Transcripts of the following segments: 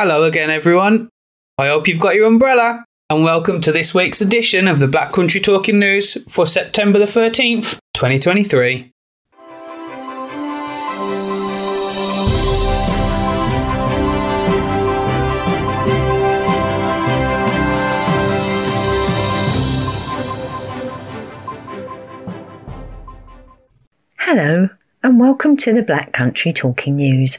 Hello again, everyone. I hope you've got your umbrella, and welcome to this week's edition of the Black Country Talking News for September the 13th, 2023. Hello, and welcome to the Black Country Talking News,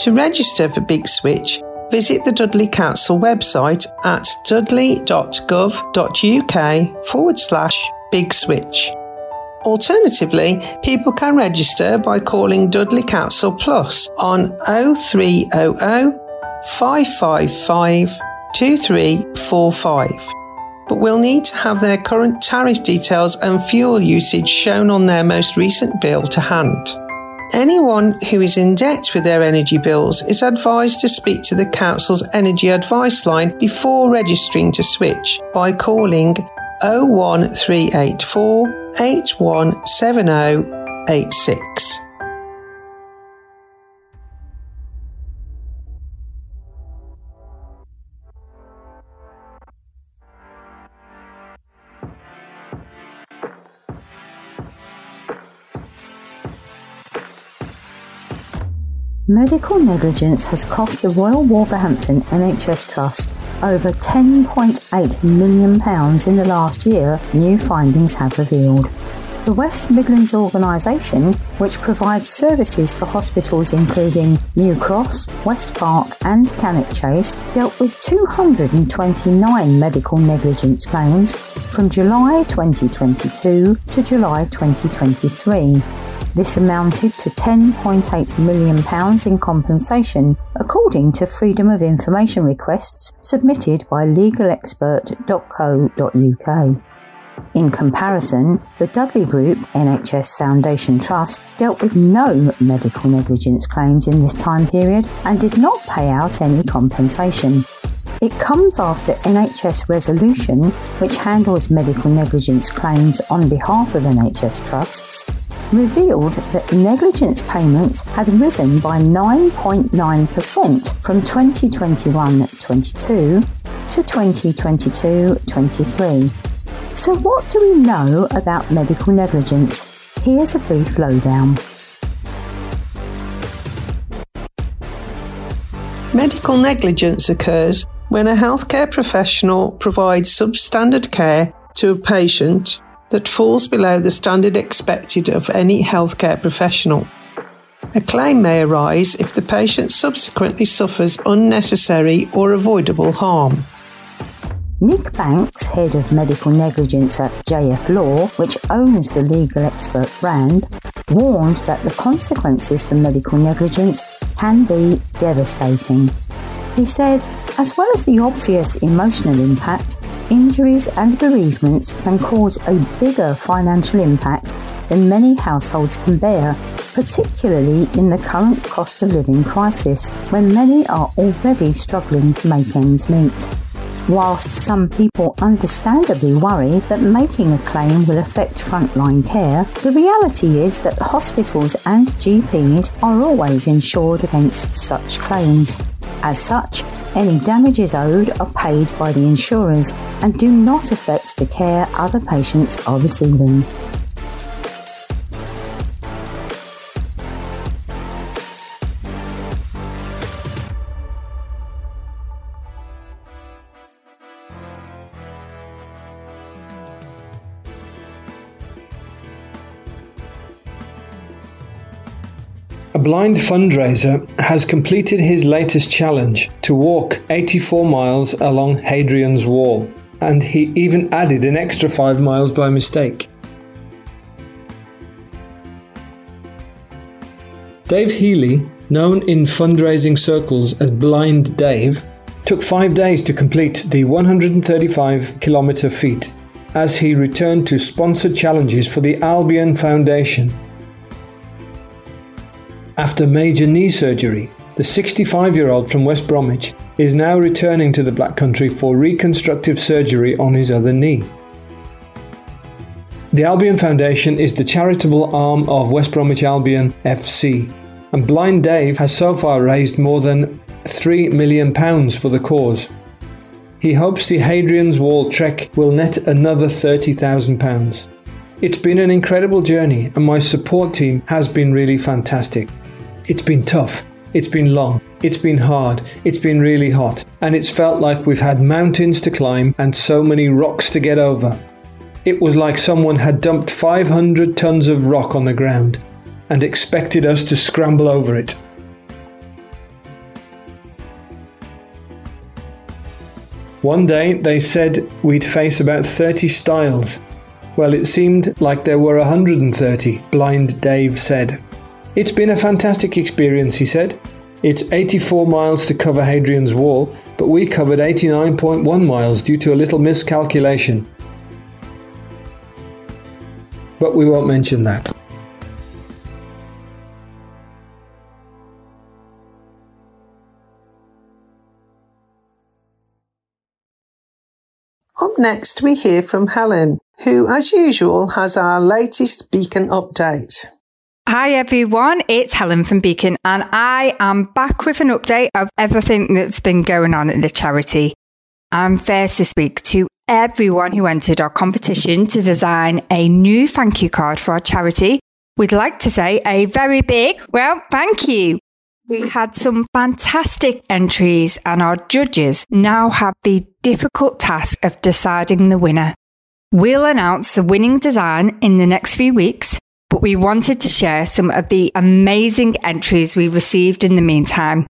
To register for Big Switch, visit the Dudley Council website at dudley.gov.uk/Big Switch. Alternatively, people can register by calling Dudley Council Plus on 0300 555 2345. But we'll need to have their current tariff details and fuel usage shown on their most recent bill to hand. Anyone who is in debt with their energy bills is advised to speak to the Council's Energy Advice Line before registering to switch by calling 01384 817086. Medical negligence has cost the Royal Wolverhampton NHS Trust over £10.8 million in the last year, new findings have revealed. The West Midlands organisation, which provides services for hospitals including New Cross, West Park and Cannock Chase, dealt with 229 medical negligence claims from July 2022 to July 2023. This amounted to £10.8 million in compensation, according to Freedom of Information requests submitted by legalexpert.co.uk. In comparison, the Dudley Group NHS Foundation Trust dealt with no medical negligence claims in this time period and did not pay out any compensation. It comes after NHS Resolution, which handles medical negligence claims on behalf of NHS trusts, revealed that negligence payments had risen by 9.9% from 2021-22 to 2022-23. So what do we know about medical negligence? Here's a brief lowdown. Medical negligence occurs when a healthcare professional provides substandard care to a patient that falls below the standard expected of any healthcare professional. A claim may arise if the patient subsequently suffers unnecessary or avoidable harm. Nick Banks, head of medical negligence at JF Law, which owns the Legal Expert brand, warned that the consequences for medical negligence can be devastating. He said, as well as the obvious emotional impact, injuries and bereavements can cause a bigger financial impact than many households can bear, particularly in the current cost of living crisis, when many are already struggling to make ends meet. Whilst some people understandably worry that making a claim will affect frontline care, the reality is that hospitals and GPs are always insured against such claims. As such, any damages owed are paid by the insurers and do not affect the care other patients are receiving. A blind fundraiser has completed his latest challenge to walk 84 miles along Hadrian's Wall, and he even added an extra 5 miles by mistake. Dave Healy, known in fundraising circles as Blind Dave, took 5 days to complete the 135-kilometre feat as he returned to sponsored challenges for the Albion Foundation. After major knee surgery, the 65-year-old from West Bromwich is now returning to the Black Country for reconstructive surgery on his other knee. The Albion Foundation is the charitable arm of West Bromwich Albion FC, and Blind Dave has so far raised more than £3 million for the cause. He hopes the Hadrian's Wall trek will net another £30,000. It's been an incredible journey, and my support team has been really fantastic. It's been tough, it's been long, it's been hard, it's been really hot, and it's felt like we've had mountains to climb and so many rocks to get over. It was like someone had dumped 500 tons of rock on the ground and expected us to scramble over it. One day they said we'd face about 30 stiles. Well, it seemed like there were 130, Blind Dave said. It's been a fantastic experience, he said. It's 84 miles to cover Hadrian's Wall, but we covered 89.1 miles due to a little miscalculation. But we won't mention that. Up next, we hear from Helen, who, as usual, has our latest Beacon update. Hi everyone, it's Helen from Beacon, and I am back with an update of everything that's been going on at the charity. I'm first this week to everyone who entered our competition to design a new thank you card for our charity. We'd like to say a very big, well, thank you. We had some fantastic entries, and our judges now have the difficult task of deciding the winner. We'll announce the winning design in the next few weeks, but we wanted to share some of the amazing entries we received in the meantime.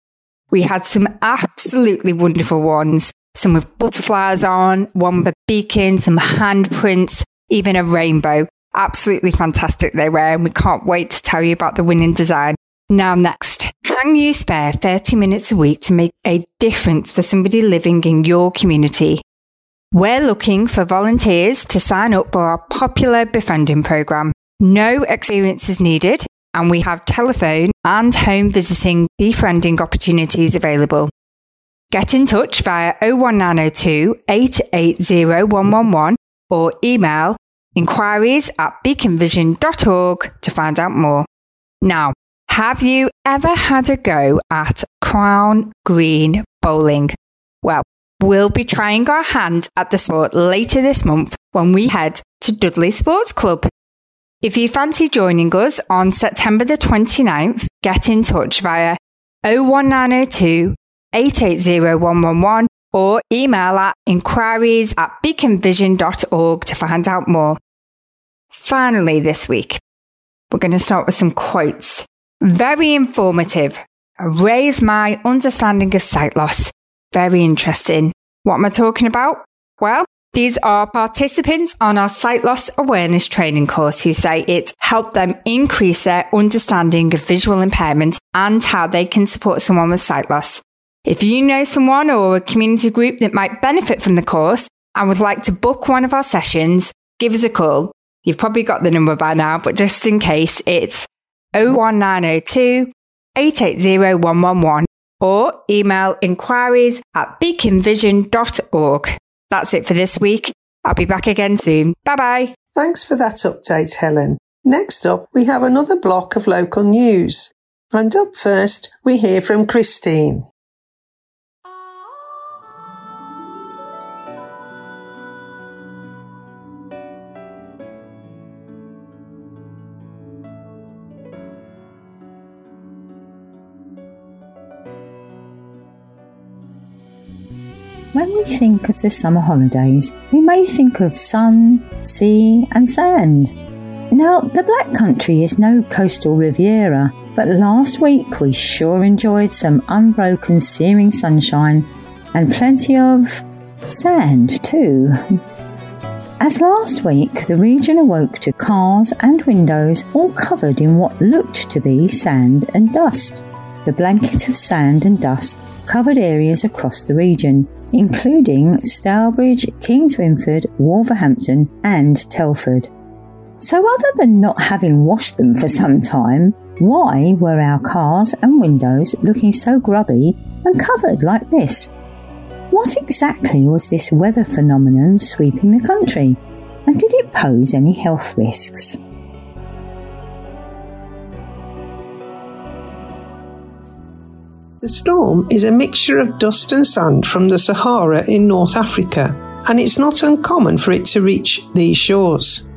We had some absolutely wonderful ones, some with butterflies on, one with Beacon, some handprints, even a rainbow. Absolutely fantastic they were, and we can't wait to tell you about the winning design. Now next, can you spare 30 minutes a week to make a difference for somebody living in your community? We're looking for volunteers to sign up for our popular befriending programme. No experience is needed, and we have telephone and home visiting befriending opportunities available. Get in touch via 01902 880 111 or email inquiries@beaconvision.org to find out more. Now, have you ever had a go at Crown Green bowling? Well, we'll be trying our hand at the sport later this month when we head to Dudley Sports Club. If you fancy joining us on September the 29th, get in touch via 01902 880 111 or email at inquiries@beaconvision.org to find out more. Finally this week, we're going to start with some quotes. Very informative. Raise my understanding of sight loss. Very interesting. What am I talking about? Well, these are participants on our sight loss awareness training course who say it helped them increase their understanding of visual impairment and how they can support someone with sight loss. If you know someone or a community group that might benefit from the course and would like to book one of our sessions, give us a call. You've probably got the number by now, but just in case, it's 01902 880 111 or email inquiries@beaconvision.org. That's it for this week. I'll be back again soon. Bye-bye. Thanks for that update, Helen. Next up, we have another block of local news. And up first, we hear from Christine. When we think of the summer holidays, we may think of sun, sea and sand. Now, the Black Country is no coastal Riviera, but last week we sure enjoyed some unbroken searing sunshine and plenty of sand too. As last week, the region awoke to cars and windows all covered in what looked to be sand and dust. The blanket of sand and dust covered areas across the region, including Stourbridge, Kings Winford, Wolverhampton and Telford. So other than not having washed them for some time, why were our cars and windows looking so grubby and covered like this? What exactly was this weather phenomenon sweeping the country, and did it pose any health risks? The storm is a mixture of dust and sand from the Sahara in North Africa, and it's not uncommon for it to reach these shores.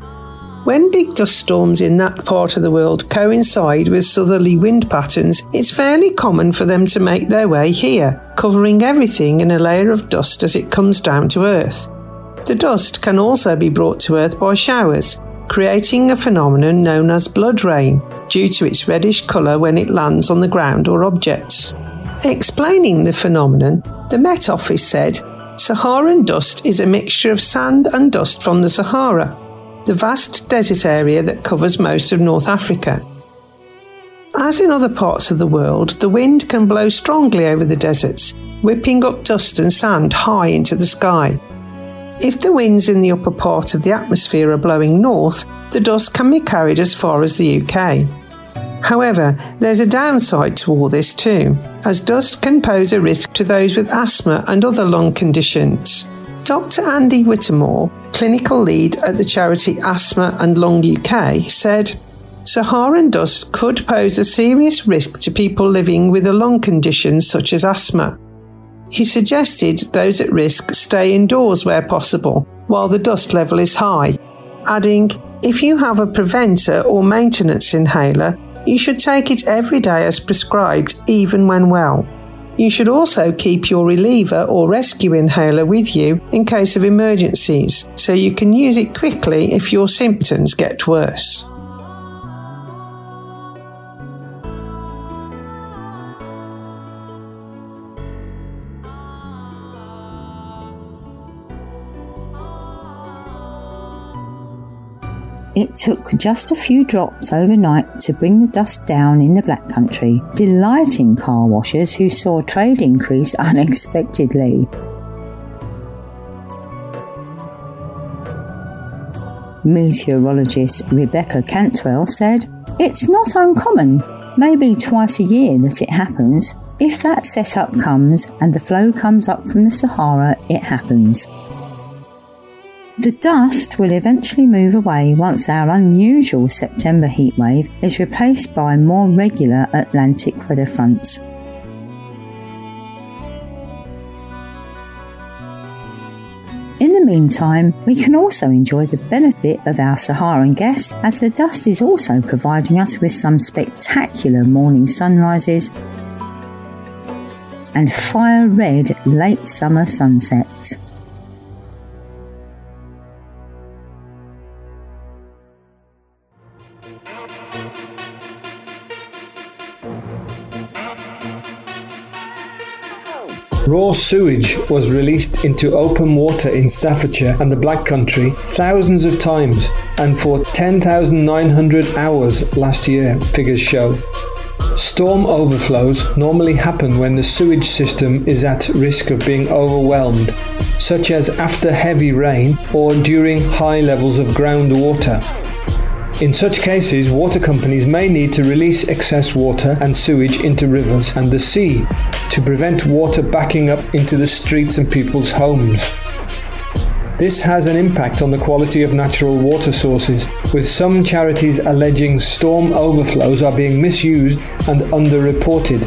When big dust storms in that part of the world coincide with southerly wind patterns, it's fairly common for them to make their way here, covering everything in a layer of dust as it comes down to earth. The dust can also be brought to earth by showers, creating a phenomenon known as blood rain, due to its reddish colour when it lands on the ground or objects. Explaining the phenomenon, the Met Office said, "Saharan dust is a mixture of sand and dust from the Sahara, the vast desert area that covers most of North Africa." As in other parts of the world, the wind can blow strongly over the deserts, whipping up dust and sand high into the sky. If the winds in the upper part of the atmosphere are blowing north, the dust can be carried as far as the UK. However, there's a downside to all this too, as dust can pose a risk to those with asthma and other lung conditions. Dr. Andy Whittemore, clinical lead at the charity Asthma and Lung UK, said, "Saharan dust could pose a serious risk to people living with a lung condition such as asthma." He suggested those at risk stay indoors where possible, while the dust level is high, adding, "If you have a preventer or maintenance inhaler, You should take it every day as prescribed, even when well. You should also keep your reliever or rescue inhaler with you in case of emergencies, so you can use it quickly if your symptoms get worse. It took just a few drops overnight to bring the dust down in the Black Country, delighting car washers who saw trade increase unexpectedly. Meteorologist Rebecca Cantwell said, "It's not uncommon, maybe twice a year that it happens. If that setup comes and the flow comes up from the Sahara, it happens. The dust will eventually move away once our unusual September heatwave is replaced by more regular Atlantic weather fronts." In the meantime, we can also enjoy the benefit of our Saharan guest, as the dust is also providing us with some spectacular morning sunrises and fire-red late summer sunsets. Raw sewage was released into open water in Staffordshire and the Black Country thousands of times, and for 10,900 hours last year, figures show. Storm overflows normally happen when the sewage system is at risk of being overwhelmed, such as after heavy rain or during high levels of groundwater. In such cases, water companies may need to release excess water and sewage into rivers and the sea to prevent water backing up into the streets and people's homes. This has an impact on the quality of natural water sources, with some charities alleging storm overflows are being misused and underreported.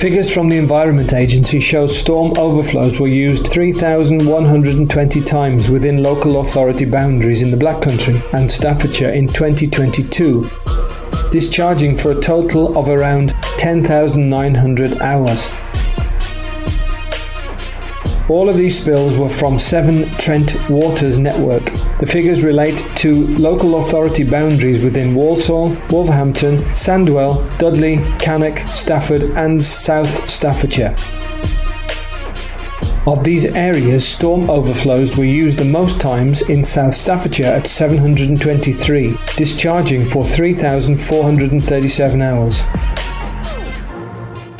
Figures from the Environment Agency show storm overflows were used 3,120 times within local authority boundaries in the Black Country and Staffordshire in 2022, discharging for a total of around 10,900 hours. All of these spills were from Severn Trent Waters Network. The figures relate to local authority boundaries within Walsall, Wolverhampton, Sandwell, Dudley, Cannock, Stafford and South Staffordshire. Of these areas, storm overflows were used the most times in South Staffordshire at 723, discharging for 3,437 hours.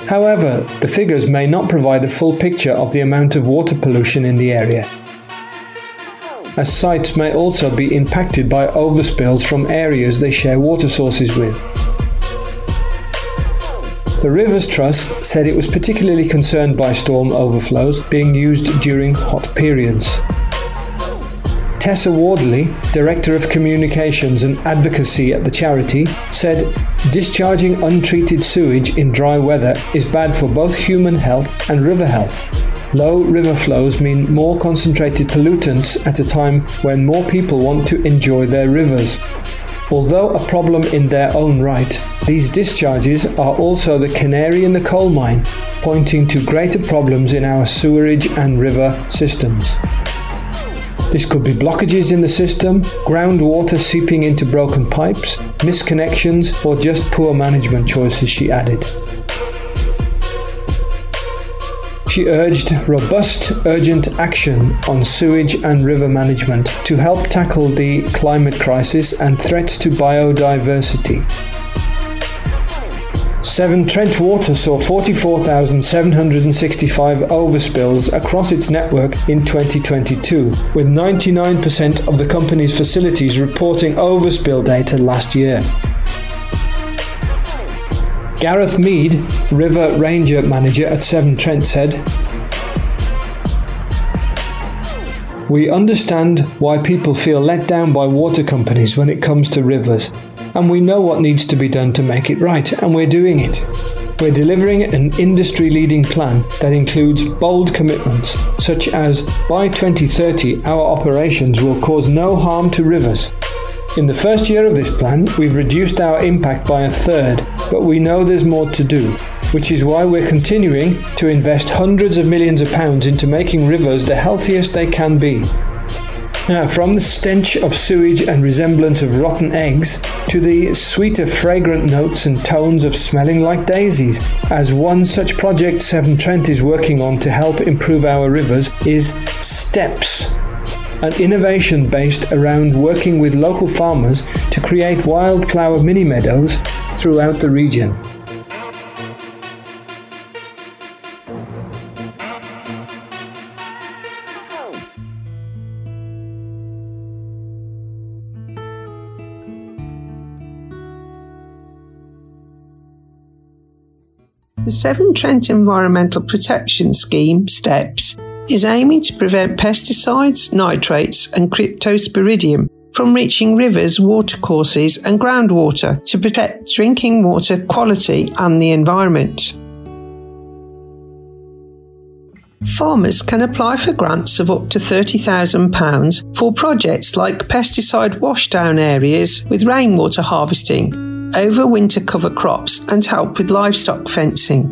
However, the figures may not provide a full picture of the amount of water pollution in the area, as sites may also be impacted by overspills from areas they share water sources with. The Rivers Trust said it was particularly concerned by storm overflows being used during hot periods. Tessa Wardley, Director of Communications and Advocacy at the charity, said, "Discharging untreated sewage in dry weather is bad for both human health and river health. Low river flows mean more concentrated pollutants at a time when more people want to enjoy their rivers. Although a problem in their own right, these discharges are also the canary in the coal mine, pointing to greater problems in our sewerage and river systems. This could be blockages in the system, groundwater seeping into broken pipes, misconnections, or just poor management choices," she added. She urged robust, urgent action on sewage and river management to help tackle the climate crisis and threats to biodiversity. Severn Trent Water saw 44,765 overspills across its network in 2022, with 99% of the company's facilities reporting overspill data last year. Gareth Mead, River Ranger Manager at Severn Trent, said, "We understand why people feel let down by water companies when it comes to rivers, and we know what needs to be done to make it right, and we're doing it. We're delivering an industry-leading plan that includes bold commitments, such as by 2030 our operations will cause no harm to rivers. In the first year of this plan, we've reduced our impact by a third, but we know there's more to do, which is why we're continuing to invest hundreds of millions of pounds into making rivers the healthiest they can be. Now, from the stench of sewage and resemblance of rotten eggs, to the sweeter fragrant notes and tones of smelling like daisies, as one such project Severn Trent is working on to help improve our rivers is STEPS. An innovation based around working with local farmers to create wildflower mini-meadows throughout the region. The Severn Trent Environmental Protection Scheme, STEPS, is aiming to prevent pesticides, nitrates and cryptosporidium from reaching rivers, watercourses and groundwater to protect drinking water quality and the environment. Farmers can apply for grants of up to £30,000 for projects like pesticide washdown areas with rainwater harvesting, overwinter cover crops and help with livestock fencing.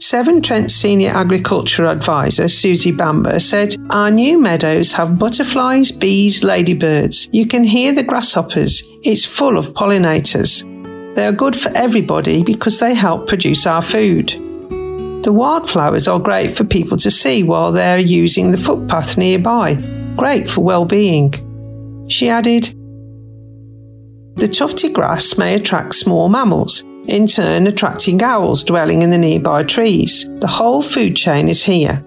Severn Trent Senior Agricultural Advisor Susie Bamber said, "Our new meadows have butterflies, bees, ladybirds. You can hear the grasshoppers. It's full of pollinators. They are good for everybody because they help produce our food. The wildflowers are great for people to see while they are using the footpath nearby. Great for well-being." She added, "The tufty grass may attract small mammals, in turn attracting owls dwelling in the nearby trees. The whole food chain is here."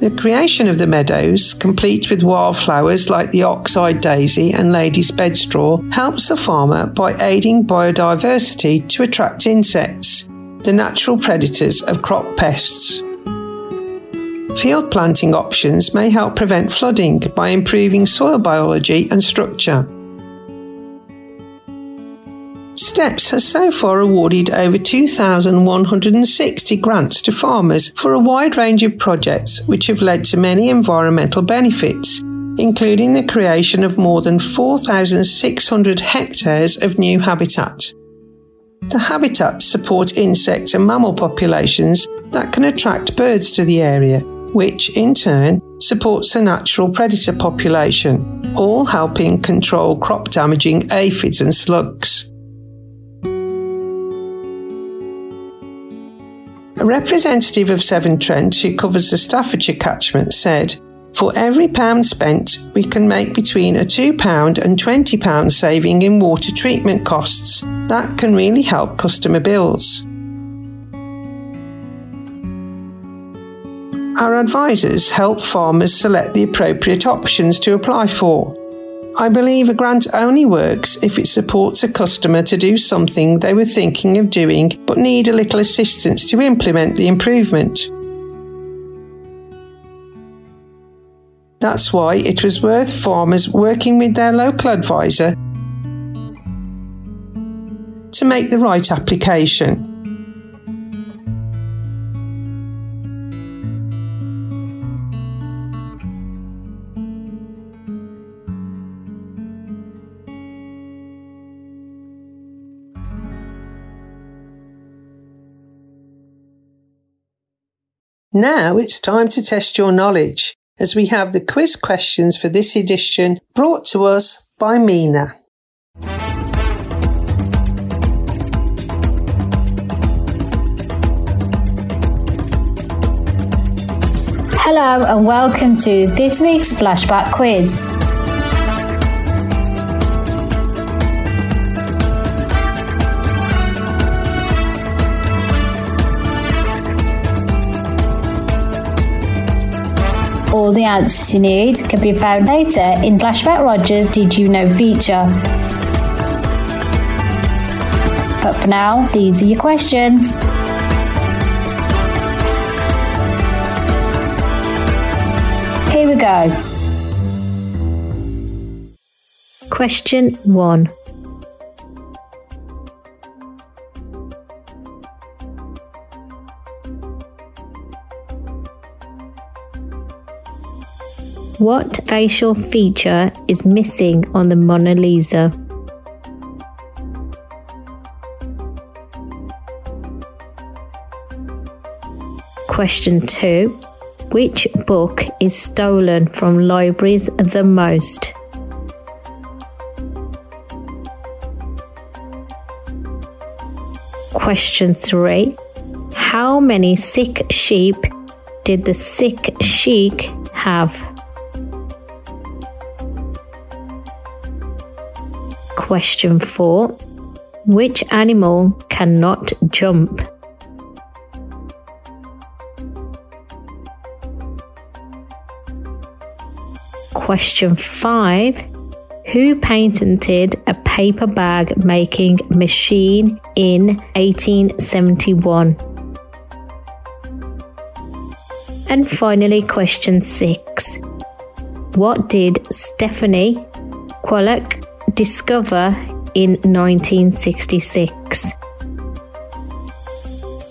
The creation of the meadows, complete with wildflowers like the oxeye daisy and lady's bedstraw, helps the farmer by aiding biodiversity to attract insects, the natural predators of crop pests. Field planting options may help prevent flooding by improving soil biology and structure. STEPS has so far awarded over 2,160 grants to farmers for a wide range of projects which have led to many environmental benefits, including the creation of more than 4,600 hectares of new habitat. The habitats support insect and mammal populations that can attract birds to the area, which in turn supports the natural predator population, all helping control crop damaging aphids and slugs. A representative of Severn Trent who covers the Staffordshire catchment said, "For every pound spent, we can make between a £2 and £20 saving in water treatment costs. That can really help customer bills." Our advisors help farmers select the appropriate options to apply for. "I believe a grant only works if it supports a customer to do something they were thinking of doing but need a little assistance to implement the improvement. That's why it was worth farmers working with their local advisor to make the right application." Now it's time to test your knowledge, as we have the quiz questions for this edition brought to us by Mina. Hello and welcome to this week's flashback quiz. All the answers you need can be found later in Flashback Roger's Did You Know feature. But for now, these are your questions. Here we go. Question 1. What facial feature is missing on the Mona Lisa? Question 2. Which book is stolen from libraries the most? Question 3. How many sick sheep did the sick sheik have? Question 4. Which animal cannot jump? Question 5. Who patented a paper bag making machine in 1871? And finally, question 6. What did Stephanie Quillock discover in 1966?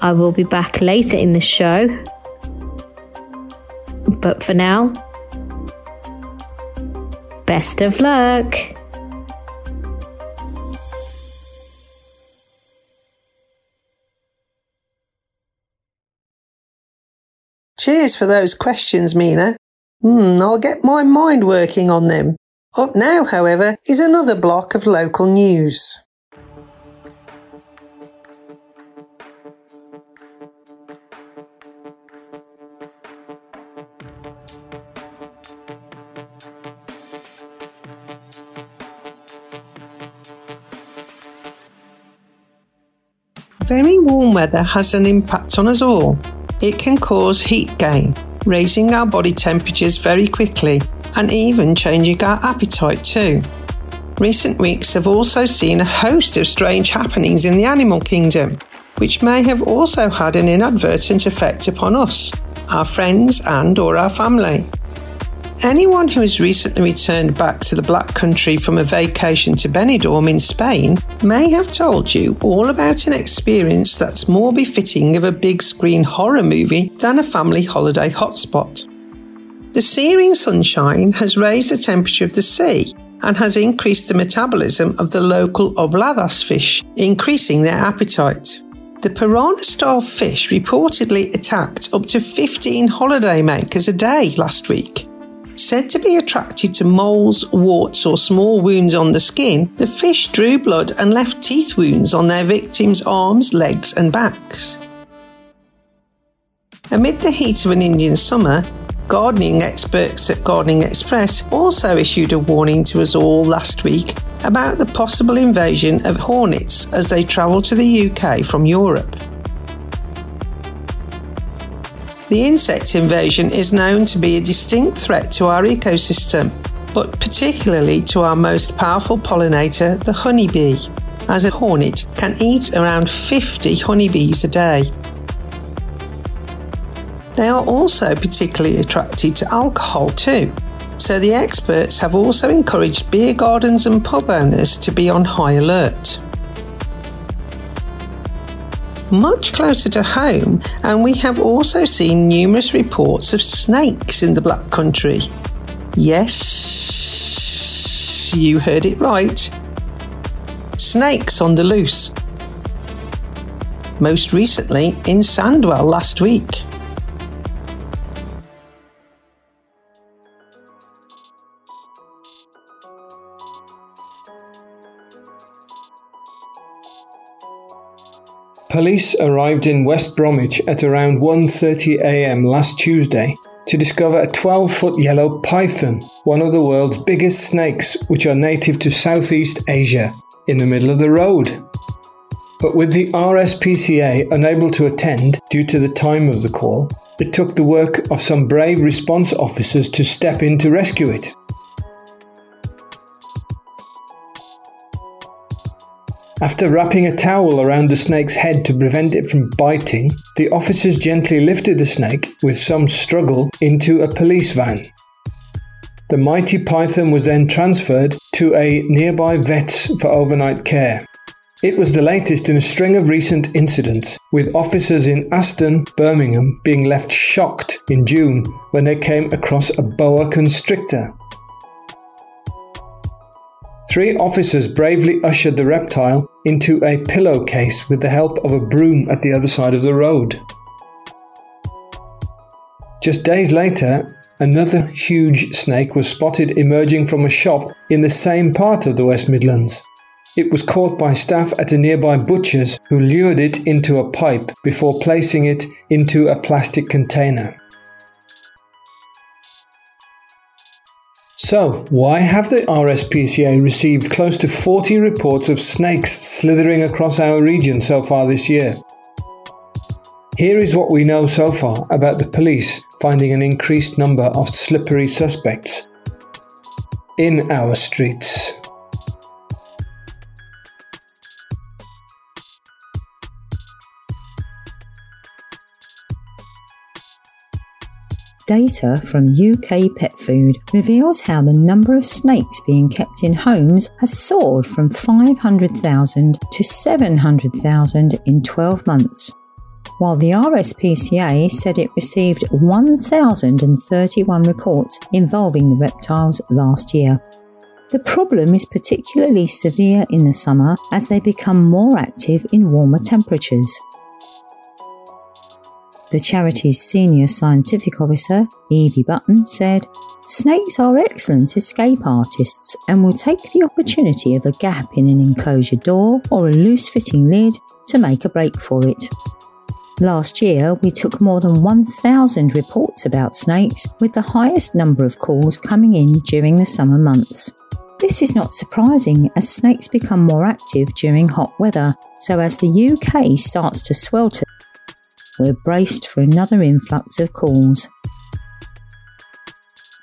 I will be back later in the show, but for now, best of luck! Cheers for those questions, Mina. I'll get my mind working on them. Up now, however, is another block of local news. Very warm weather has an impact on us all. It can cause heat gain, raising our body temperatures very quickly and even changing our appetite too. Recent weeks have also seen a host of strange happenings in the animal kingdom, which may have also had an inadvertent effect upon us, our friends and/or our family. Anyone who has recently returned back to the Black Country from a vacation to Benidorm in Spain may have told you all about an experience that's more befitting of a big screen horror movie than a family holiday hotspot. The searing sunshine has raised the temperature of the sea and has increased the metabolism of the local obladas fish, increasing their appetite. The piranha-style fish reportedly attacked up to 15 holidaymakers a day last week. Said to be attracted to moles, warts or small wounds on the skin, the fish drew blood and left teeth wounds on their victims' arms, legs and backs. Amid the heat of an Indian summer, gardening experts at Gardening Express also issued a warning to us all last week about the possible invasion of hornets as they travel to the UK from Europe. The insect invasion is known to be a distinct threat to our ecosystem, but particularly to our most powerful pollinator, the honeybee, as a hornet can eat around 50 honeybees a day. They are also particularly attracted to alcohol too, so the experts have also encouraged beer gardens and pub owners to be on high alert. Much closer to home, and we have also seen numerous reports of snakes in the Black Country. Yes, you heard it right. Snakes on the loose. Most recently in Sandwell last week. Police arrived in West Bromwich at around 1:30 a.m. last Tuesday to discover a 12-foot yellow python, one of the world's biggest snakes, which are native to Southeast Asia, in the middle of the road. But with the RSPCA unable to attend due to the time of the call, it took the work of some brave response officers to step in to rescue it. After wrapping a towel around the snake's head to prevent it from biting, the officers gently lifted the snake, with some struggle, into a police van. The mighty python was then transferred to a nearby vet's for overnight care. It was the latest in a string of recent incidents, with officers in Aston, Birmingham, being left shocked in June when they came across a boa constrictor. 3 officers bravely ushered the reptile into a pillowcase with the help of a broom at the other side of the road. Just days later, another huge snake was spotted emerging from a shop in the same part of the West Midlands. It was caught by staff at a nearby butcher's who lured it into a pipe before placing it into a plastic container. So, why have the RSPCA received close to 40 reports of snakes slithering across our region so far this year? Here is what we know so far about the police finding an increased number of slippery suspects in our streets. Data from UK Pet Food reveals how the number of snakes being kept in homes has soared from 500,000 to 700,000 in 12 months. While the RSPCA said it received 1,031 reports involving the reptiles last year. The problem is particularly severe in the summer as they become more active in warmer temperatures. The charity's senior scientific officer, Evie Button, said, "Snakes are excellent escape artists and will take the opportunity of a gap in an enclosure door or a loose-fitting lid to make a break for it. Last year, we took more than 1,000 reports about snakes, with the highest number of calls coming in during the summer months. This is not surprising as snakes become more active during hot weather, so as the UK starts to swelter, we're braced for another influx of calls."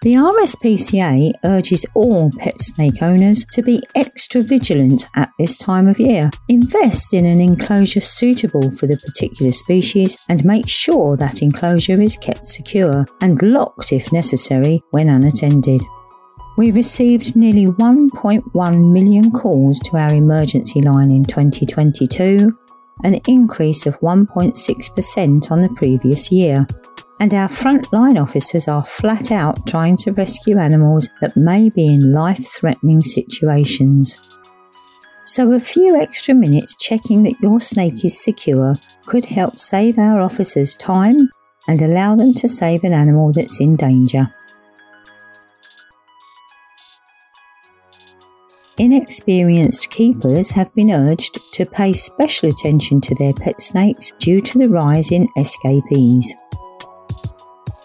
The RSPCA urges all pet snake owners to be extra vigilant at this time of year, invest in an enclosure suitable for the particular species and make sure that enclosure is kept secure and locked if necessary when unattended. We received nearly 1.1 million calls to our emergency line in 2022, an increase of 1.6% on the previous year, and our frontline officers are flat out trying to rescue animals that may be in life-threatening situations. So a few extra minutes checking that your snake is secure could help save our officers time and allow them to save an animal that's in danger. Inexperienced keepers have been urged to pay special attention to their pet snakes due to the rise in escapees.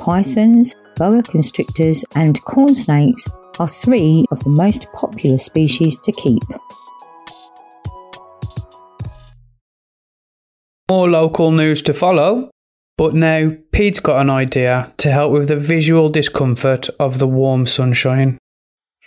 Pythons, boa constrictors and corn snakes are 3 of the most popular species to keep. More local news to follow, but now Pete's got an idea to help with the visual discomfort of the warm sunshine.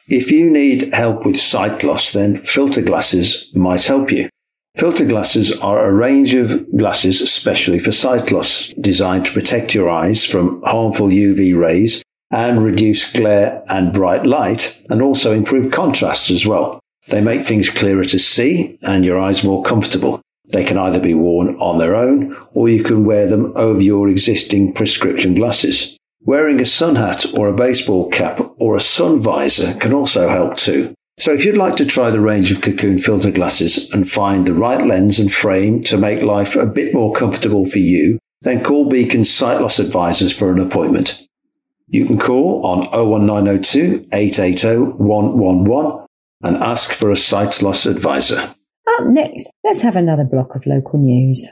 If you need help with sight loss, then filter glasses might help you. Filter glasses are a range of glasses especially for sight loss, designed to protect your eyes from harmful UV rays and reduce glare and bright light, and also improve contrast as well. They make things clearer to see and your eyes more comfortable. They can either be worn on their own or you can wear them over your existing prescription glasses. Wearing a sun hat or a baseball cap or a sun visor can also help too. So if you'd like to try the range of Cocoon filter glasses and find the right lens and frame to make life a bit more comfortable for you, then call Beacon's Sight Loss Advisors for an appointment. You can call on 01902 880 111 and ask for a sight loss advisor. Up next, let's have another block of local news.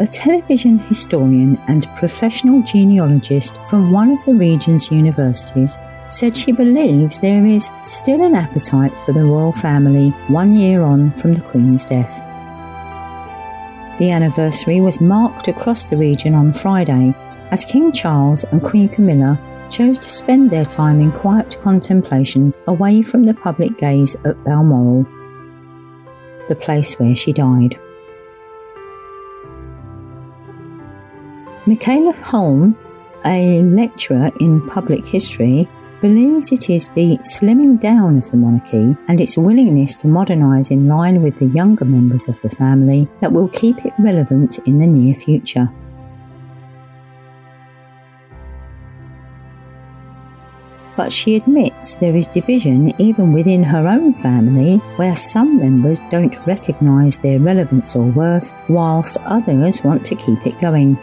A television historian and professional genealogist from one of the region's universities said she believes there is still an appetite for the royal family 1 year on from the Queen's death. The anniversary was marked across the region on Friday as King Charles and Queen Camilla chose to spend their time in quiet contemplation away from the public gaze at Balmoral, the place where she died. Michaela Holm, a lecturer in public history, believes it is the slimming down of the monarchy and its willingness to modernise in line with the younger members of the family that will keep it relevant in the near future. But she admits there is division even within her own family, where some members don't recognise their relevance or worth, whilst others want to keep it going.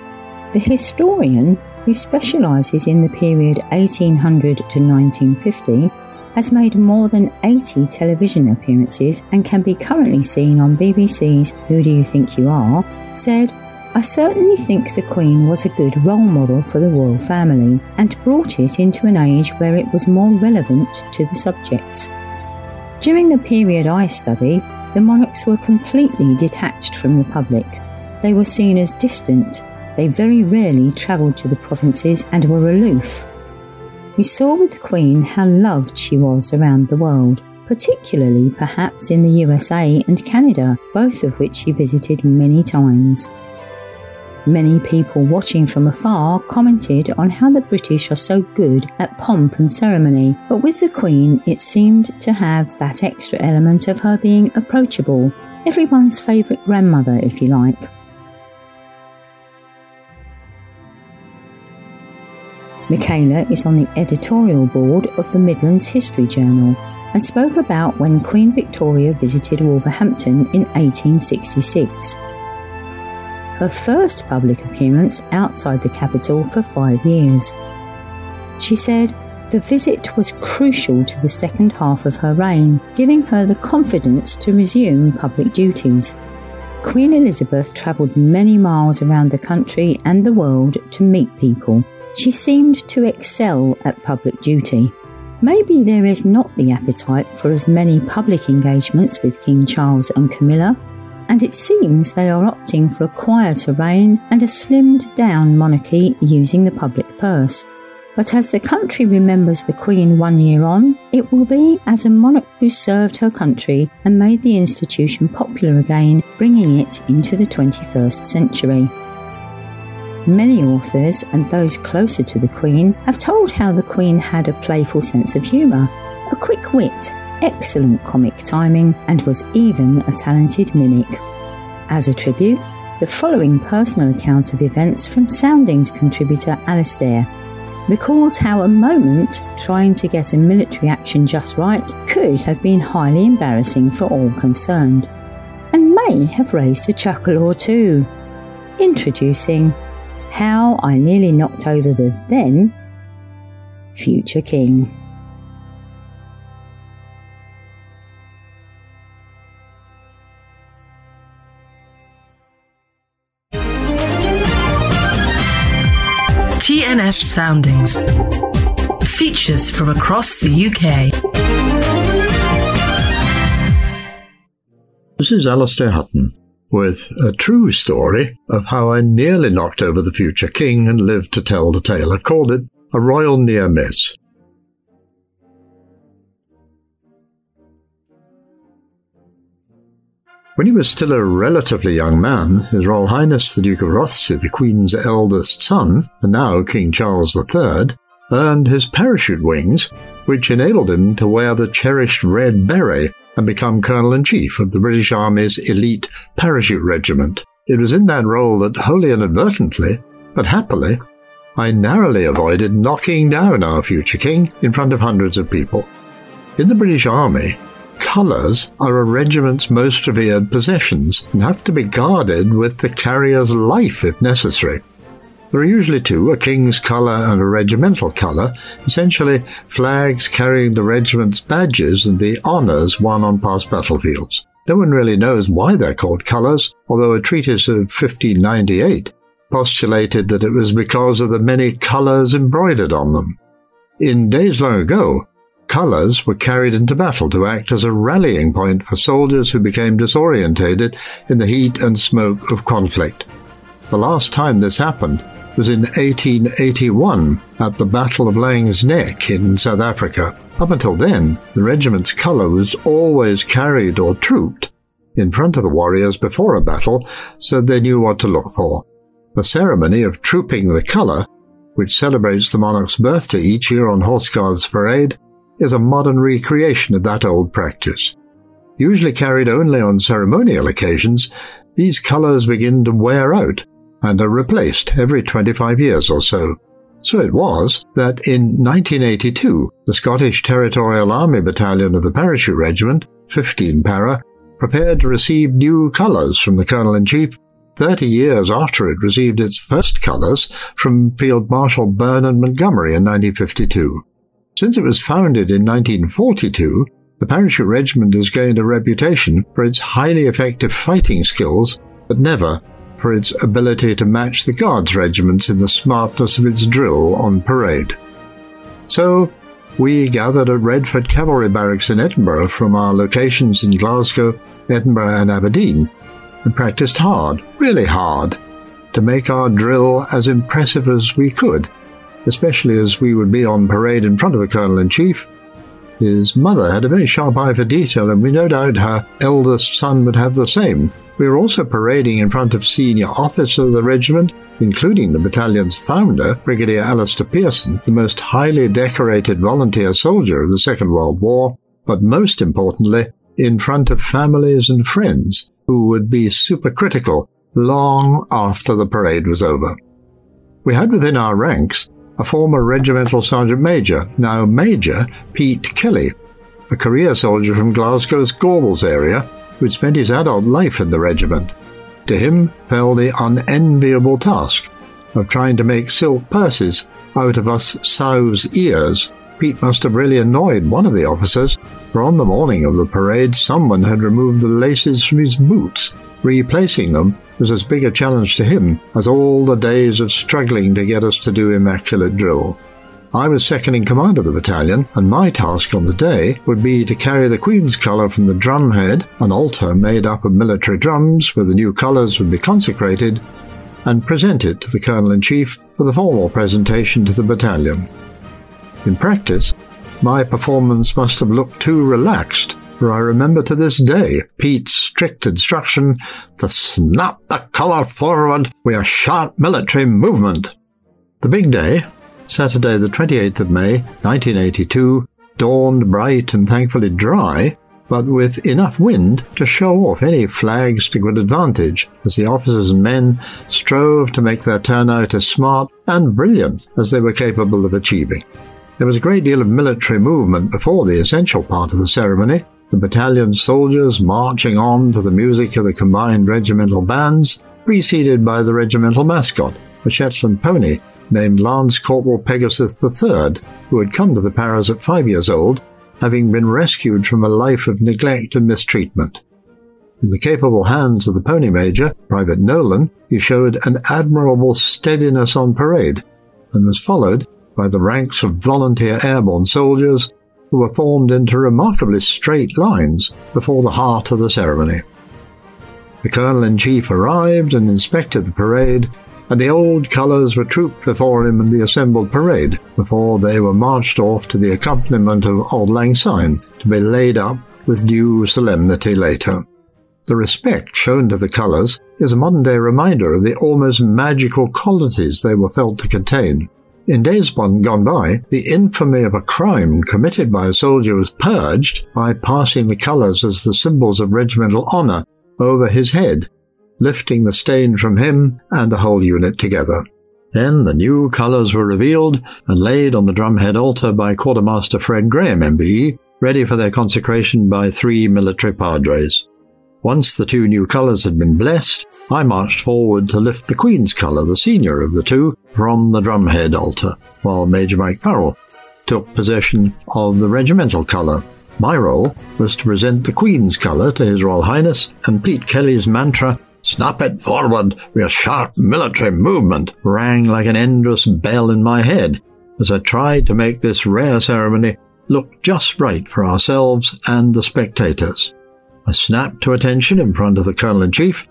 The historian, who specialises in the period 1800 to 1950, has made more than 80 television appearances and can be currently seen on BBC's Who Do You Think You Are, said, "I certainly think the Queen was a good role model for the royal family and brought it into an age where it was more relevant to the subjects. During the period I study, the monarchs were completely detached from the public. They were seen as distant. They very rarely travelled to the provinces and were aloof. We saw with the Queen how loved she was around the world, particularly perhaps in the USA and Canada, both of which she visited many times. Many people watching from afar commented on how the British are so good at pomp and ceremony, but with the Queen it seemed to have that extra element of her being approachable, everyone's favourite grandmother, if you like." Michaela is on the editorial board of the Midlands History Journal and spoke about when Queen Victoria visited Wolverhampton in 1866. Her first public appearance outside the capital for 5 years. She said, "The visit was crucial to the second half of her reign, giving her the confidence to resume public duties. Queen Elizabeth travelled many miles around the country and the world to meet people. She seemed to excel at public duty. Maybe there is not the appetite for as many public engagements with King Charles and Camilla, and it seems they are opting for a quieter reign and a slimmed-down monarchy using the public purse. But as the country remembers the Queen 1 year on, it will be as a monarch who served her country and made the institution popular again, bringing it into the 21st century. Many authors and those closer to the Queen have told how the Queen had a playful sense of humour, a quick wit, excellent comic timing, and was even a talented mimic. As a tribute, the following personal account of events from Soundings contributor Alistair recalls how a moment trying to get a military action just right could have been highly embarrassing for all concerned, and may have raised a chuckle or two. Introducing How I Nearly Knocked Over the Then Future King." TNF Soundings. Features from across the UK. This is Alistair Hutton with a true story of how I nearly knocked over the future king and lived to tell the tale. I've called it a royal near miss. When he was still a relatively young man, His Royal Highness the Duke of Rothesay, the Queen's eldest son, and now King Charles III, earned his parachute wings, which enabled him to wear the cherished red beret and become Colonel-in-Chief of the British Army's elite Parachute Regiment. It was in that role that, wholly inadvertently, but happily, I narrowly avoided knocking down our future king in front of hundreds of people. In the British Army, colours are a regiment's most revered possessions and have to be guarded with the carrier's life if necessary. There are usually two, a king's colour and a regimental colour, essentially flags carrying the regiment's badges and the honours won on past battlefields. No one really knows why they're called colours, although a treatise of 1598 postulated that it was because of the many colours embroidered on them. In days long ago, colours were carried into battle to act as a rallying point for soldiers who became disorientated in the heat and smoke of conflict. The last time this happened was in 1881 at the Battle of Lang's Neck in South Africa. Up until then, the regiment's colour was always carried or trooped in front of the warriors before a battle, so they knew what to look for. The ceremony of trooping the colour, which celebrates the monarch's birthday each year on Horse Guards Parade, is a modern recreation of that old practice. Usually carried only on ceremonial occasions, these colours begin to wear out and are replaced every 25 years or so. So it was that in 1982, the Scottish Territorial Army Battalion of the Parachute Regiment, 15 Para, prepared to receive new colours from the Colonel-in-Chief 30 years after it received its first colours from Field Marshal Vernon Montgomery in 1952. Since it was founded in 1942, the Parachute Regiment has gained a reputation for its highly effective fighting skills, but never for its ability to match the Guards regiments in the smartness of its drill on parade. So, we gathered at Redford Cavalry Barracks in Edinburgh from our locations in Glasgow, Edinburgh and Aberdeen, and practiced hard, really hard, to make our drill as impressive as we could, especially as we would be on parade in front of the Colonel-in-Chief. His mother had a very sharp eye for detail, and we no doubt her eldest son would have the same. We were also parading in front of senior officers of the regiment, including the battalion's founder, Brigadier Alistair Pearson, the most highly decorated volunteer soldier of the Second World War, but most importantly, in front of families and friends who would be supercritical long after the parade was over. We had within our ranks a former regimental sergeant major, now Major Pete Kelly, a career soldier from Glasgow's Gorbals area who'd spent his adult life in the regiment. To him fell the unenviable task of trying to make silk purses out of us sows' ears. Pete must have really annoyed one of the officers, for on the morning of the parade someone had removed the laces from his boots. Replacing them was as big a challenge to him as all the days of struggling to get us to do immaculate drill. I was second in command of the battalion, and my task on the day would be to carry the Queen's colour from the drumhead, an altar made up of military drums where the new colours would be consecrated, and present it to the Colonel-in-Chief for the formal presentation to the battalion. In practice, my performance must have looked too relaxed, for I remember to this day Pete's strict instruction to snap the colour forward with a sharp military movement. The big day, Saturday the 28th of May 1982, dawned bright and thankfully dry, but with enough wind to show off any flags to good advantage as the officers and men strove to make their turnout as smart and brilliant as they were capable of achieving. There was a great deal of military movement before the essential part of the ceremony, the battalion soldiers marching on to the music of the combined regimental bands, preceded by the regimental mascot, a Shetland pony named Lance Corporal Pegasus III, who had come to the Paras at 5 years old, having been rescued from a life of neglect and mistreatment. In the capable hands of the pony major, Private Nolan, he showed an admirable steadiness on parade, and was followed by the ranks of volunteer airborne soldiers who were formed into remarkably straight lines before the heart of the ceremony. The Colonel-in-Chief arrived and inspected the parade, and the old colours were trooped before him in the assembled parade, before they were marched off to the accompaniment of Auld Lang Syne, to be laid up with due solemnity later. The respect shown to the colours is a modern-day reminder of the almost magical qualities they were felt to contain. In days gone by, the infamy of a crime committed by a soldier was purged by passing the colours as the symbols of regimental honour over his head, lifting the stain from him and the whole unit together. Then the new colours were revealed and laid on the drumhead altar by Quartermaster Fred Graham, MBE, ready for their consecration by three military padres. Once the two new colours had been blessed, I marched forward to lift the Queen's colour, the senior of the two, from the drumhead altar, while Major Mike Farrell took possession of the regimental colour. My role was to present the Queen's colour to His Royal Highness, and Pete Kelly's mantra, "Snap it forward with a sharp military movement," rang like an endless bell in my head as I tried to make this rare ceremony look just right for ourselves and the spectators. I snapped to attention in front of the Colonel-in-Chief,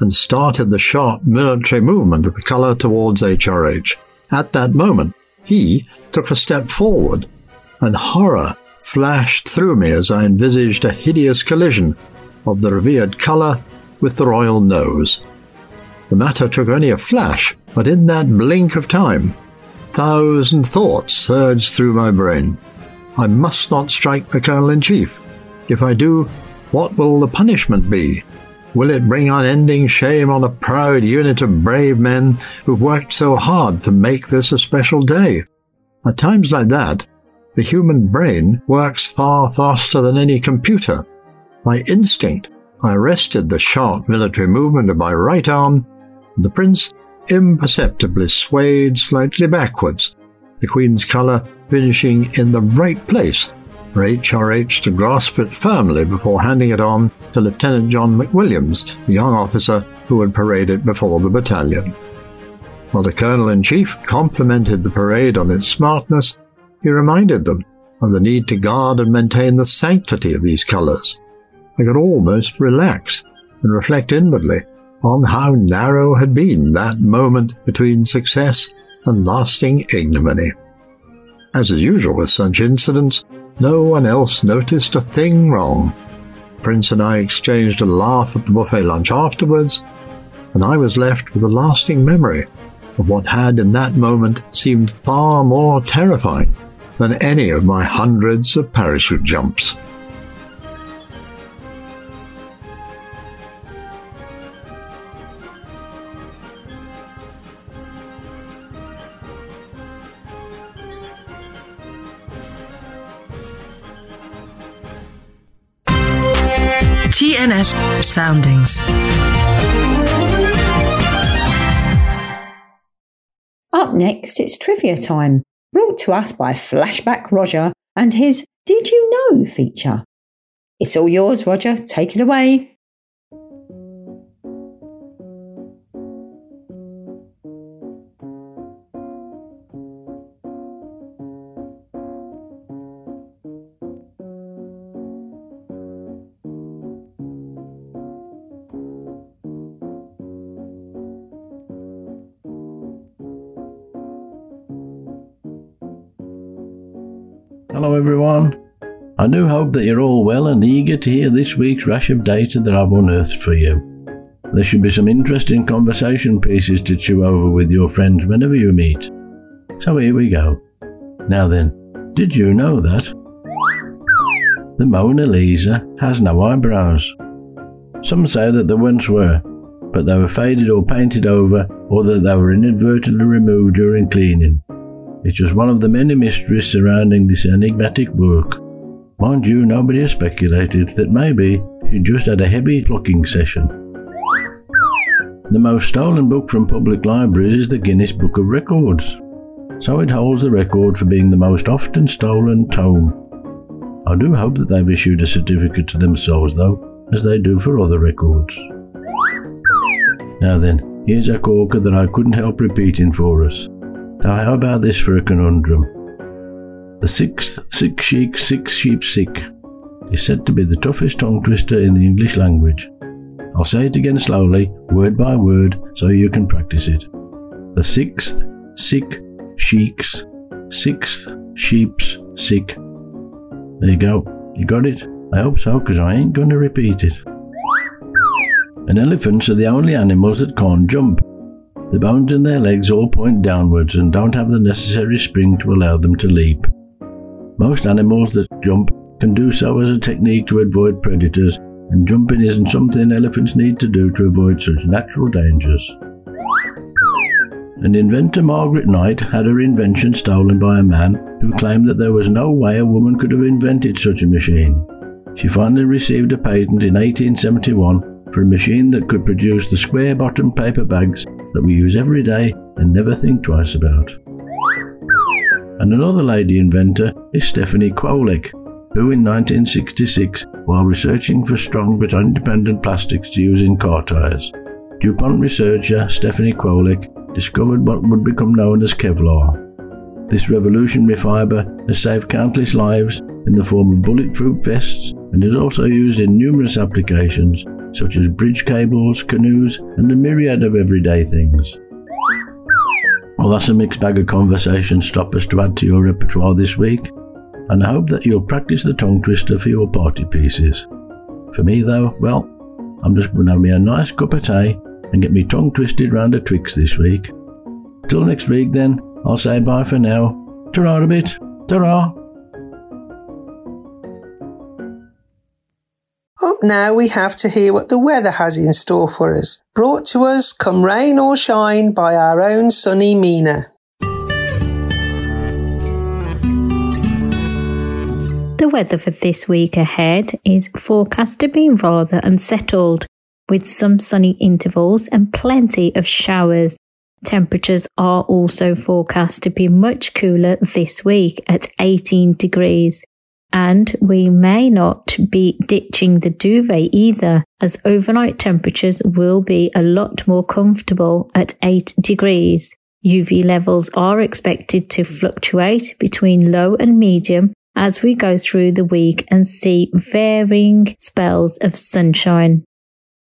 and started the sharp military movement of the colour towards HRH. At that moment, he took a step forward, and horror flashed through me as I envisaged a hideous collision of the revered colour with the royal nose. The matter took only a flash, but in that blink of time, 1,000 thoughts surged through my brain. I must not strike the Colonel-in-Chief. If I do, what will the punishment be? Will it bring unending shame on a proud unit of brave men who've worked so hard to make this a special day? At times like that, the human brain works far faster than any computer. By instinct, I arrested the sharp military movement of my right arm, and the prince imperceptibly swayed slightly backwards, the Queen's colour finishing in the right place for HRH to grasp it firmly before handing it on to Lieutenant John McWilliams, the young officer who had paraded before the battalion. While the Colonel-in-Chief complimented the parade on its smartness, he reminded them of the need to guard and maintain the sanctity of these colours. I could almost relax and reflect inwardly on how narrow had been that moment between success and lasting ignominy. As is usual with such incidents, no one else noticed a thing wrong. Prince and I exchanged a laugh at the buffet lunch afterwards, and I was left with a lasting memory of what had in that moment seemed far more terrifying than any of my hundreds of parachute jumps. TNF Soundings. Up next, it's trivia time, brought to us by Flashback Roger and his Did You Know feature. It's all yours, Roger. Take it away. Hello everyone, I do hope that you're all well and eager to hear this week's rash of data that I've unearthed for you. There should be some interesting conversation pieces to chew over with your friends whenever you meet. So here we go. Now then, did you know that the Mona Lisa has no eyebrows? Some say that there once were, but they were faded or painted over, or that they were inadvertently removed during cleaning. It's just one of the many mysteries surrounding this enigmatic work. Mind you, nobody has speculated that maybe she just had a heavy plucking session. The most stolen book from public libraries is the Guinness Book of Records, so it holds the record for being the most often stolen tome. I do hope that they've issued a certificate to themselves though, as they do for other records. Now then, here's a corker that I couldn't help repeating for us. Now how about this for a conundrum? The sixth six sheep sick is said to be the toughest tongue twister in the English language. I'll say it again slowly, word by word, so you can practice it. The sixth six sheep's sick. There you go. You got it? I hope so, because I ain't going to repeat it. And elephants are the only animals that can't jump. The bones in their legs all point downwards and don't have the necessary spring to allow them to leap. Most animals that jump can do so as a technique to avoid predators, and jumping isn't something elephants need to do to avoid such natural dangers. And inventor Margaret Knight had her invention stolen by a man who claimed that there was no way a woman could have invented such a machine. She finally received a patent in 1871 for a machine that could produce the square-bottomed paper bags that we use every day and never think twice about. And another lady inventor is Stephanie Kwolek, who in 1966, while researching for strong but independent plastics to use in car tyres, DuPont researcher Stephanie Kwolek discovered what would become known as Kevlar. This revolutionary fibre has saved countless lives in the form of bulletproof vests and is also used in numerous applications, such as bridge cables, canoes, and a myriad of everyday things. Well, that's a mixed bag of conversation stoppers to add to your repertoire this week, and I hope that you'll practice the tongue twister for your party pieces. For me though, well, I'm just going to have me a nice cup of tea and get me tongue twisted round a Twix this week. Till next week then, I'll say bye for now. Ta-ra a bit, ta-ra! Up now we have to hear what the weather has in store for us, brought to us, come rain or shine, by our own sunny Mina. The weather for this week ahead is forecast to be rather unsettled, with some sunny intervals and plenty of showers. Temperatures are also forecast to be much cooler this week at 18 degrees. And we may not be ditching the duvet either, as overnight temperatures will be a lot more comfortable at 8 degrees. UV levels are expected to fluctuate between low and medium as we go through the week and see varying spells of sunshine.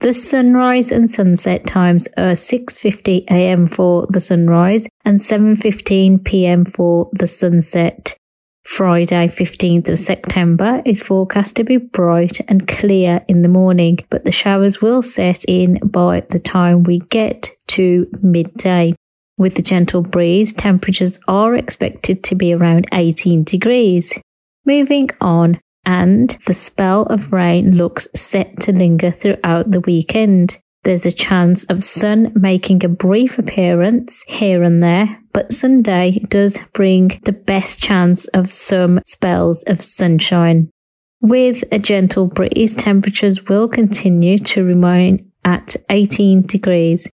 The sunrise and sunset times are 6:50 a.m. for the sunrise and 7:15 p.m. for the sunset. Friday 15th of September is forecast to be bright and clear in the morning, but the showers will set in by the time we get to midday. With the gentle breeze, temperatures are expected to be around 18 degrees. Moving on, and the spell of rain looks set to linger throughout the weekend. There's a chance of sun making a brief appearance here and there, but Sunday does bring the best chance of some spells of sunshine. With a gentle breeze, temperatures will continue to remain at 18 degrees.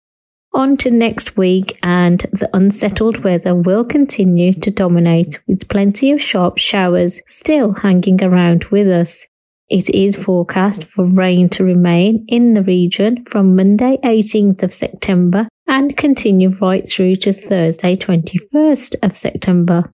On to next week, and the unsettled weather will continue to dominate, with plenty of sharp showers still hanging around with us. It is forecast for rain to remain in the region from Monday 18th of September and continue right through to Thursday 21st of September.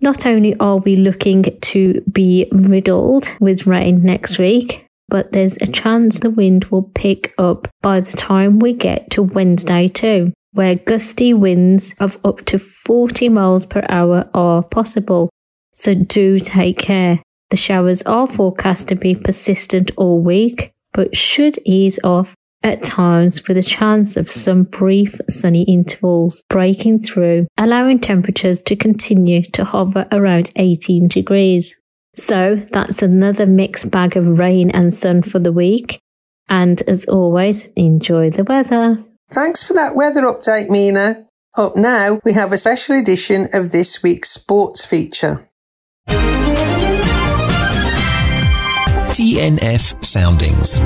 Not only are we looking to be riddled with rain next week, but there's a chance the wind will pick up by the time we get to Wednesday too, where gusty winds of up to 40 miles per hour are possible, so do take care. The showers are forecast to be persistent all week, but should ease off at times with a chance of some brief sunny intervals breaking through, allowing temperatures to continue to hover around 18 degrees. So that's another mixed bag of rain and sun for the week. And as always, enjoy the weather. Thanks for that weather update, Mina. Up now, we have a special edition of this week's sports feature. TNF Soundings.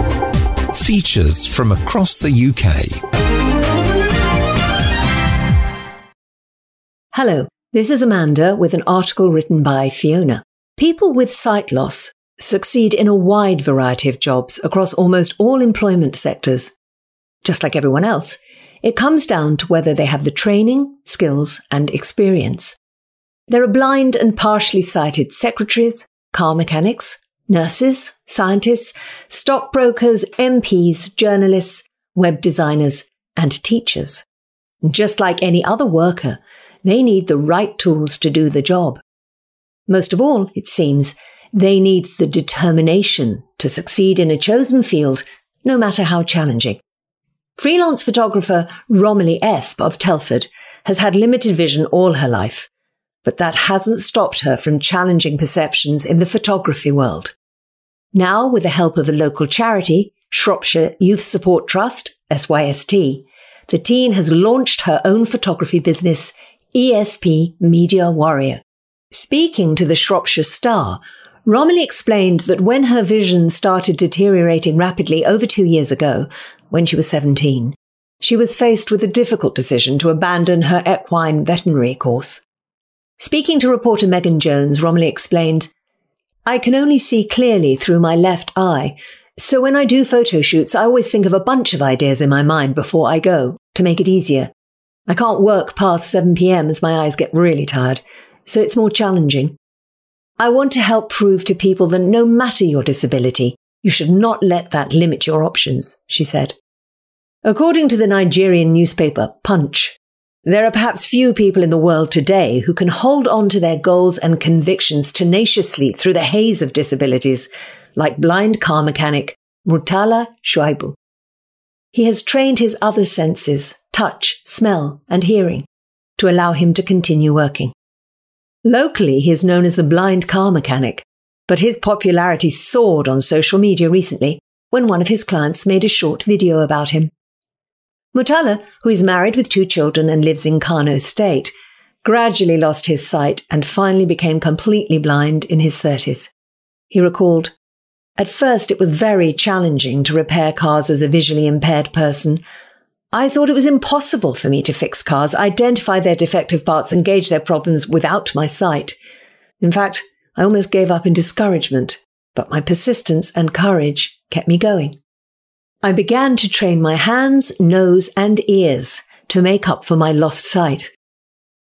Features from across the UK. Hello, this is Amanda with an article written by Fiona. People with sight loss succeed in a wide variety of jobs across almost all employment sectors. Just like everyone else, it comes down to whether they have the training, skills, and experience. There are blind and partially sighted secretaries, car mechanics, nurses, scientists, stockbrokers, MPs, journalists, web designers, and teachers. Just like any other worker, they need the right tools to do the job. Most of all, it seems, they need the determination to succeed in a chosen field, no matter how challenging. Freelance photographer Romilly Esp of Telford has had limited vision all her life, but that hasn't stopped her from challenging perceptions in the photography world. Now, with the help of a local charity, Shropshire Youth Support Trust, SYST, the teen has launched her own photography business, ESP Media Warrior. Speaking to the Shropshire Star, Romilly explained that when her vision started deteriorating rapidly over 2 years ago, when she was 17, she was faced with a difficult decision to abandon her equine veterinary course. Speaking to reporter Megan Jones, Romilly explained, "I can only see clearly through my left eye, so when I do photo shoots, I always think of a bunch of ideas in my mind before I go, to make it easier. I can't work past 7 p.m. as my eyes get really tired, so it's more challenging. I want to help prove to people that no matter your disability, You should not let that limit your options, she said. According to the Nigerian newspaper Punch, there are perhaps few people in the world today who can hold on to their goals and convictions tenaciously through the haze of disabilities, like blind car mechanic Murtala Shuaibu. He has trained his other senses, touch, smell, and hearing, to allow him to continue working. Locally, he is known as the blind car mechanic, but his popularity soared on social media recently when one of his clients made a short video about him. Murtala, who is married with 2 children and lives in Kano State, gradually lost his sight and finally became completely blind in his 30s. He recalled, "At first it was very challenging to repair cars as a visually impaired person. I thought it was impossible for me to fix cars, identify their defective parts and gauge their problems without my sight. In fact, I almost gave up in discouragement, but my persistence and courage kept me going. I began to train my hands, nose, and ears to make up for my lost sight.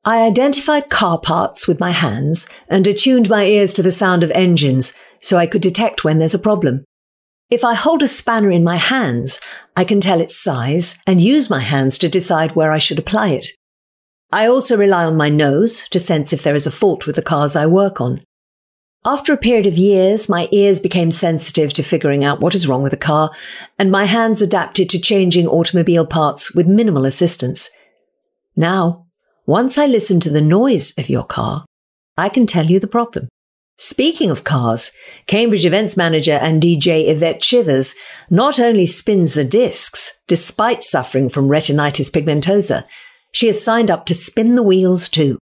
I identified car parts with my hands and attuned my ears to the sound of engines so I could detect when there's a problem. If I hold a spanner in my hands, I can tell its size and use my hands to decide where I should apply it. I also rely on my nose to sense if there is a fault with the cars I work on. After a period of years, my ears became sensitive to figuring out what is wrong with a car, and my hands adapted to changing automobile parts with minimal assistance. Now, once I listen to the noise of your car, I can tell you the problem." Speaking of cars, Cambridge events manager and DJ Yvette Chivers not only spins the discs, despite suffering from retinitis pigmentosa, she has signed up to spin the wheels too.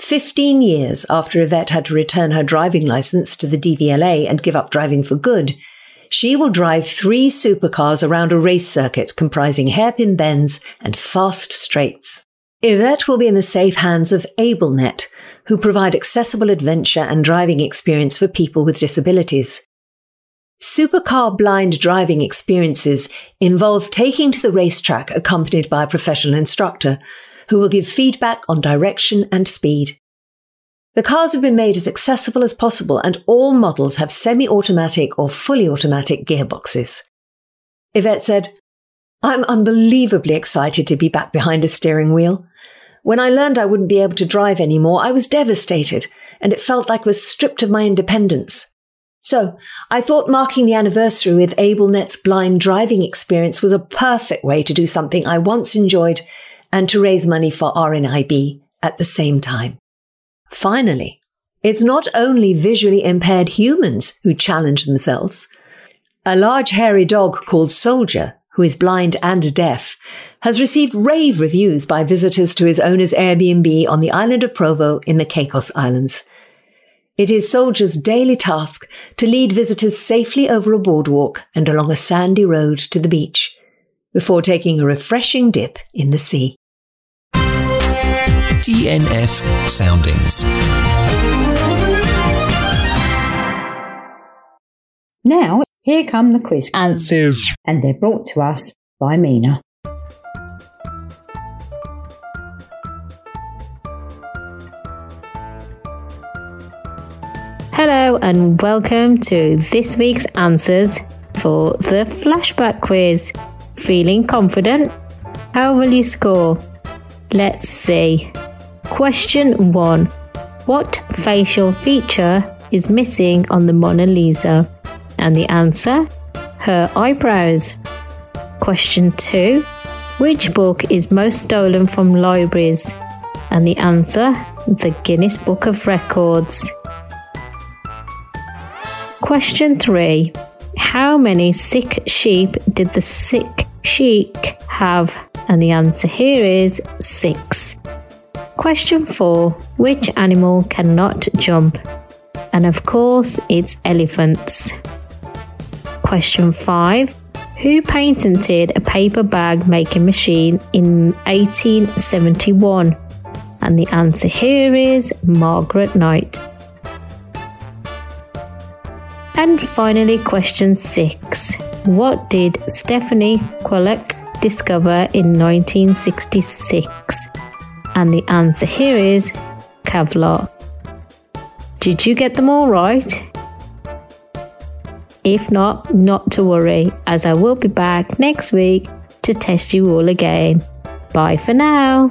15 years after Yvette had to return her driving license to the DVLA and give up driving for good, she will drive 3 supercars around a race circuit comprising hairpin bends and fast straights. Yvette will be in the safe hands of AbleNet, who provide accessible adventure and driving experience for people with disabilities. Supercar blind driving experiences involve taking to the racetrack accompanied by a professional instructor, who will give feedback on direction and speed. The cars have been made as accessible as possible, and all models have semi-automatic or fully automatic gearboxes. Yvette said, "I'm unbelievably excited to be back behind a steering wheel. When I learned I wouldn't be able to drive anymore, I was devastated, and it felt like I was stripped of my independence. So I thought marking the anniversary with AbleNet's blind driving experience was a perfect way to do something I once enjoyed and to raise money for RNIB at the same time." Finally, it's not only visually impaired humans who challenge themselves. A large hairy dog called Soldier, who is blind and deaf, has received rave reviews by visitors to his owner's Airbnb on the island of Provo in the Caicos Islands. It is Soldier's daily task to lead visitors safely over a boardwalk and along a sandy road to the beach, before taking a refreshing dip in the sea. TNF Soundings. Now, here come the quiz answers, and they're brought to us by Mina. Hello and welcome to this week's answers for the flashback quiz. Feeling confident? How will you score? Let's see. Question 1. What facial feature is missing on the Mona Lisa? And the answer? Her eyebrows. Question 2. Which book is most stolen from libraries? And the answer? The Guinness Book of Records. Question 3. How many sick sheep did the sick sheik have? And the answer here is 6. Question 4. Which animal cannot jump? And of course, it's elephants. Question 5. Who patented a paper bag making machine in 1871? And the answer here is Margaret Knight. And finally, question 6. What did Stephanie Kwolek discover in 1966? And the answer here is Kevlar. Did you get them all right? If not to worry, as I will be back next week to test you all again. Bye for now.